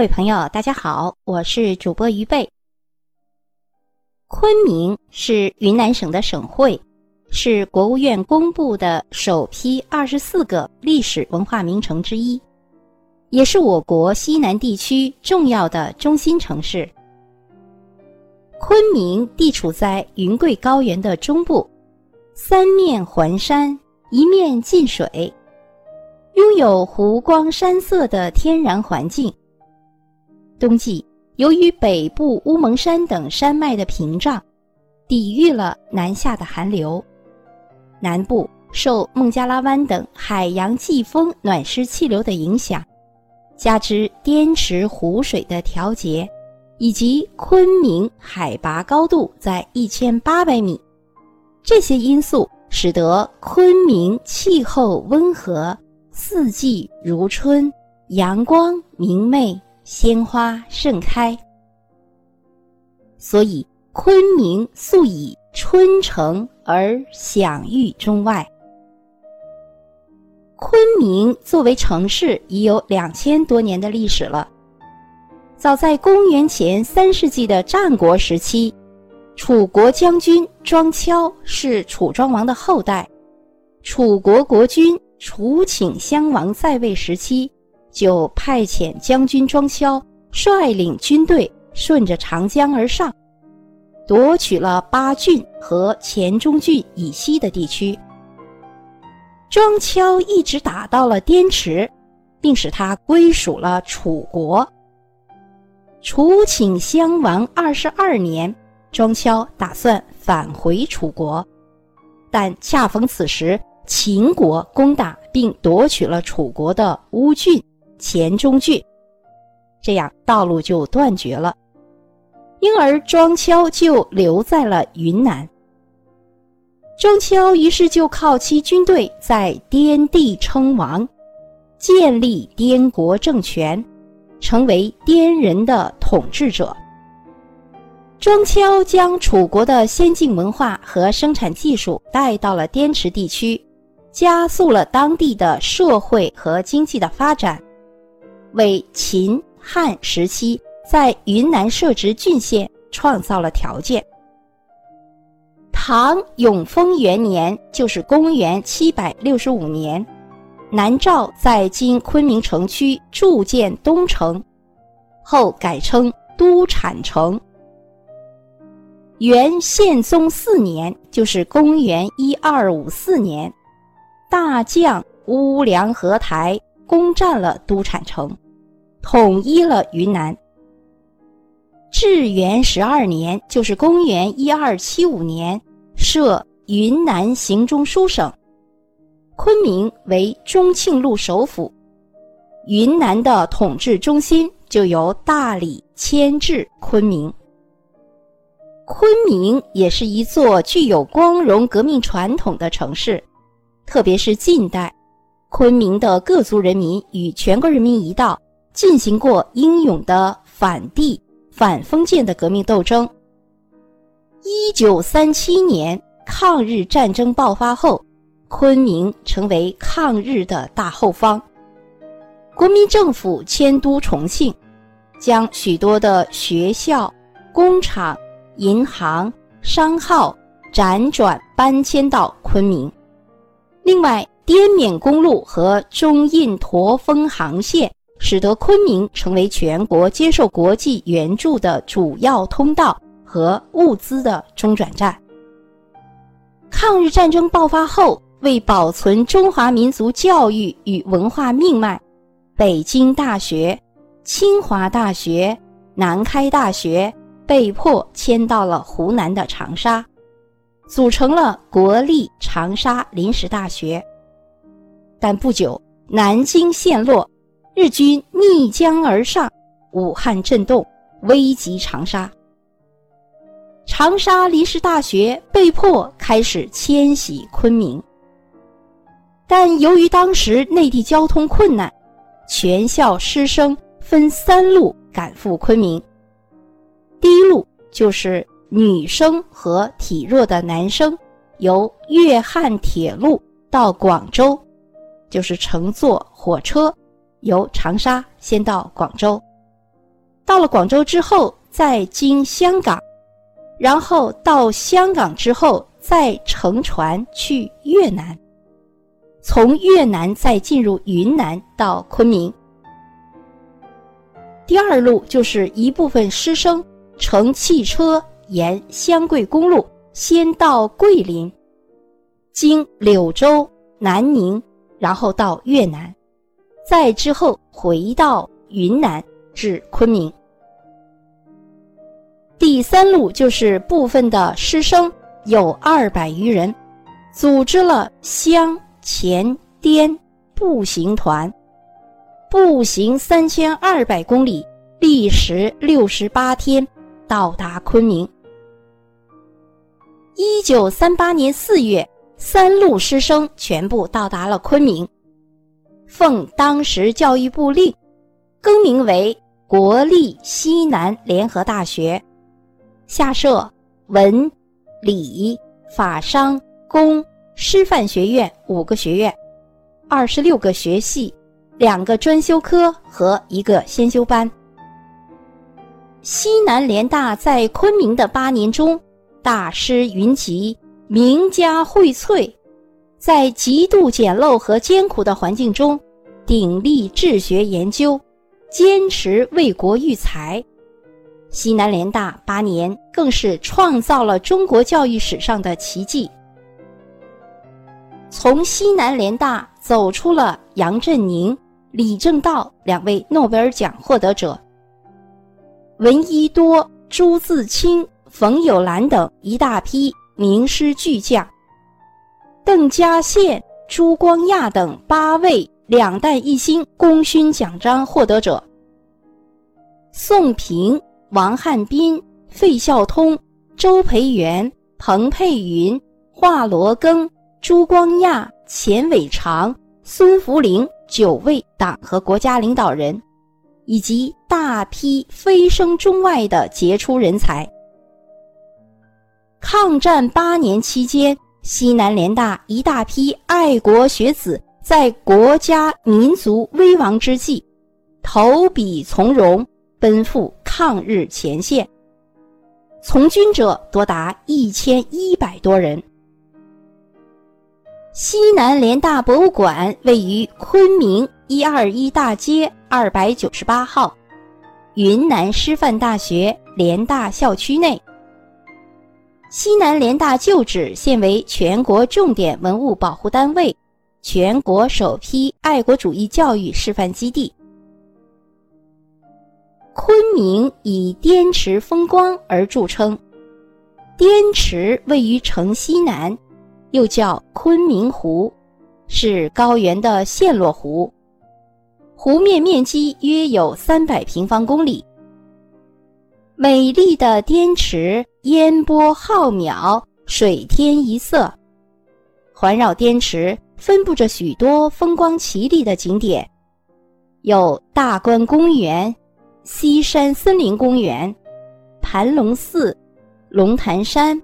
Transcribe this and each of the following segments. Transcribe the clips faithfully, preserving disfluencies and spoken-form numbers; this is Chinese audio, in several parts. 各位朋友，大家好，我是主播于贝。昆明是云南省的省会，是国务院公布的首批二十四个历史文化名城之一，也是我国西南地区重要的中心城市。昆明地处在云贵高原的中部，三面环山，一面近水，拥有湖光山色的天然环境。冬季由于北部乌蒙山等山脉的屏障，抵御了南下的寒流，南部受孟加拉湾等海洋季风暖湿气流的影响，加之滇池湖水的调节，以及昆明海拔高度在一千八百米，这些因素使得昆明气候温和，四季如春，阳光明媚，鲜花盛开。所以昆明素以春城而享誉中外。昆明作为城市已有两千多年的历史了。早在公元前三世纪的战国时期，楚国将军庄敲是楚庄王的后代，楚国国君楚顷襄王在位时期，就派遣将军庄敲率领军队顺着长江而上，夺取了巴郡和黔中郡以西的地区。庄敲一直打到了滇池，并使它归属了楚国。楚顷襄王二十二年，庄敲打算返回楚国，但恰逢此时秦国攻打并夺取了楚国的乌郡、黔中郡，这样道路就断绝了，因而庄敲就留在了云南。庄敲于是就靠其军队在滇地称王，建立滇国政权，成为滇人的统治者。庄敲将楚国的先进文化和生产技术带到了滇池地区，加速了当地的社会和经济的发展，为秦汉时期在云南设置郡县创造了条件。唐永丰元年，就是公元七百六十五年，南诏在今昆明城区筑建东城，后改称都产城。元宪宗四年，就是公元一二五四年，大将乌梁和台攻占了都产城，统一了云南。至元十二年，就是公元一二七五年，设云南行中书省，昆明为中庆路首府，云南的统治中心就由大理迁至昆明。昆明也是一座具有光荣革命传统的城市，特别是近代，昆明的各族人民与全国人民一道，进行过英勇的反帝、反封建的革命斗争。一九三七年，抗日战争爆发后，昆明成为抗日的大后方，国民政府迁都重庆，将许多的学校、工厂、银行、商号辗转搬迁到昆明。另外，滇缅公路和中印驼峰航线使得昆明成为全国接受国际援助的主要通道和物资的中转站。抗日战争爆发后，为保存中华民族教育与文化命脉，北京大学、清华大学、南开大学被迫迁到了湖南的长沙，组成了国立长沙临时大学。但不久，南京陷落，日军逆江而上，武汉震动，危及长沙。长沙临时大学被迫开始迁徙昆明。但由于当时内地交通困难，全校师生分三路赶赴昆明。第一路就是女生和体弱的男生，由粤汉铁路到广州，就是乘坐火车，由长沙先到广州。到了广州之后再经香港，然后到香港之后再乘船去越南，从越南再进入云南到昆明。第二路就是一部分师生乘汽车沿湘桂公路先到桂林，经柳州、南宁，然后到越南，再之后回到云南至昆明。第三路就是部分的师生有二百余人，组织了湘黔滇步行团，步行三千二百公里，历时六十八天，到达昆明。一九三八年四月，三路师生全部到达了昆明，奉当时教育部令，更名为国立西南联合大学，下设文、理、法商、工、师范学院五个学院，二十六个学系，两个专修科和一个先修班。西南联大在昆明的八年中，大师云集，名家荟萃，在极度简陋和艰苦的环境中，鼎力治学研究，坚持为国育才。西南联大八年更是创造了中国教育史上的奇迹。从西南联大走出了杨振宁、李政道两位诺贝尔奖获得者，闻一多、朱自清、冯友兰等一大批名师巨匠，邓家宪、朱光亚等八位两弹一星功勋奖章获得者，宋平、王汉斌、费孝通、周培源、彭佩云、华罗庚、朱光亚、钱伟长、孙福龄九位党和国家领导人，以及大批飞升中外的杰出人才。抗战八年期间，西南联大一大批爱国学子在国家民族危亡之际，投笔从戎，奔赴抗日前线，从军者多达一千一百多人。西南联大博物馆位于昆明一二一大街二百九十八号，云南师范大学联大校区内。西南联大旧址现为全国重点文物保护单位，全国首批爱国主义教育示范基地。昆明以滇池风光而著称，滇池位于城西南，又叫昆明湖，是高原的陷落湖，湖面面积约有三百平方公里。美丽的滇池烟波浩渺，水天一色，环绕滇池分布着许多风光绮丽的景点，有大观公园、西山森林公园、盘龙寺、龙潭山、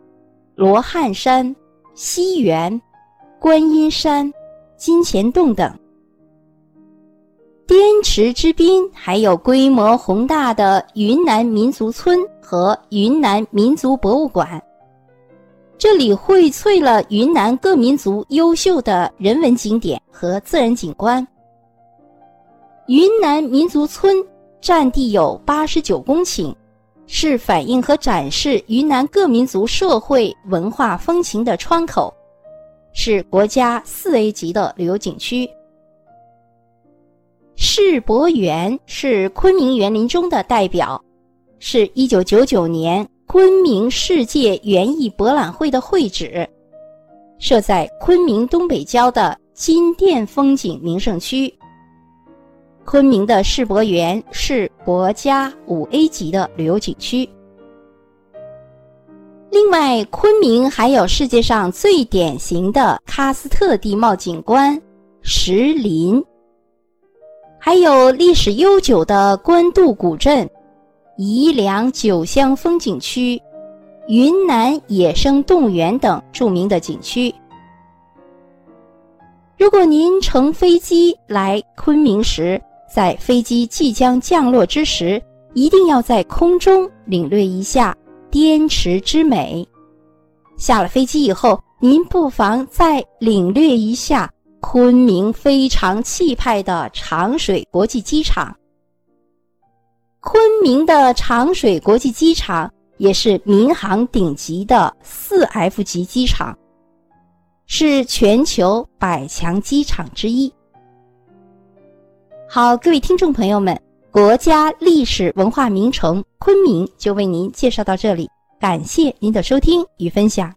罗汉山、西园、观音山、金钱洞等。滇池之滨还有规模宏大的云南民族村和云南民族博物馆，这里荟萃了云南各民族优秀的人文景点和自然景观。云南民族村占地有八十九公顷，是反映和展示云南各民族社会文化风情的窗口，是国家 四 A 级的旅游景区。世博园是昆明园林中的代表，是一九九九年昆明世界园艺博览会的会址，设在昆明东北郊的金店风景名胜区。昆明的世博园是国家 五 A 级的旅游景区。另外，昆明还有世界上最典型的喀斯特地貌景观石林，还有历史悠久的官渡古镇、宜良九乡风景区、云南野生动物园等著名的景区。如果您乘飞机来昆明时，在飞机即将降落之时，一定要在空中领略一下滇池之美。下了飞机以后，您不妨再领略一下昆明非常气派的长水国际机场。昆明的长水国际机场也是民航顶级的 四 F 级机场，是全球百强机场之一。好，各位听众朋友们，国家历史文化名城昆明就为您介绍到这里，感谢您的收听与分享。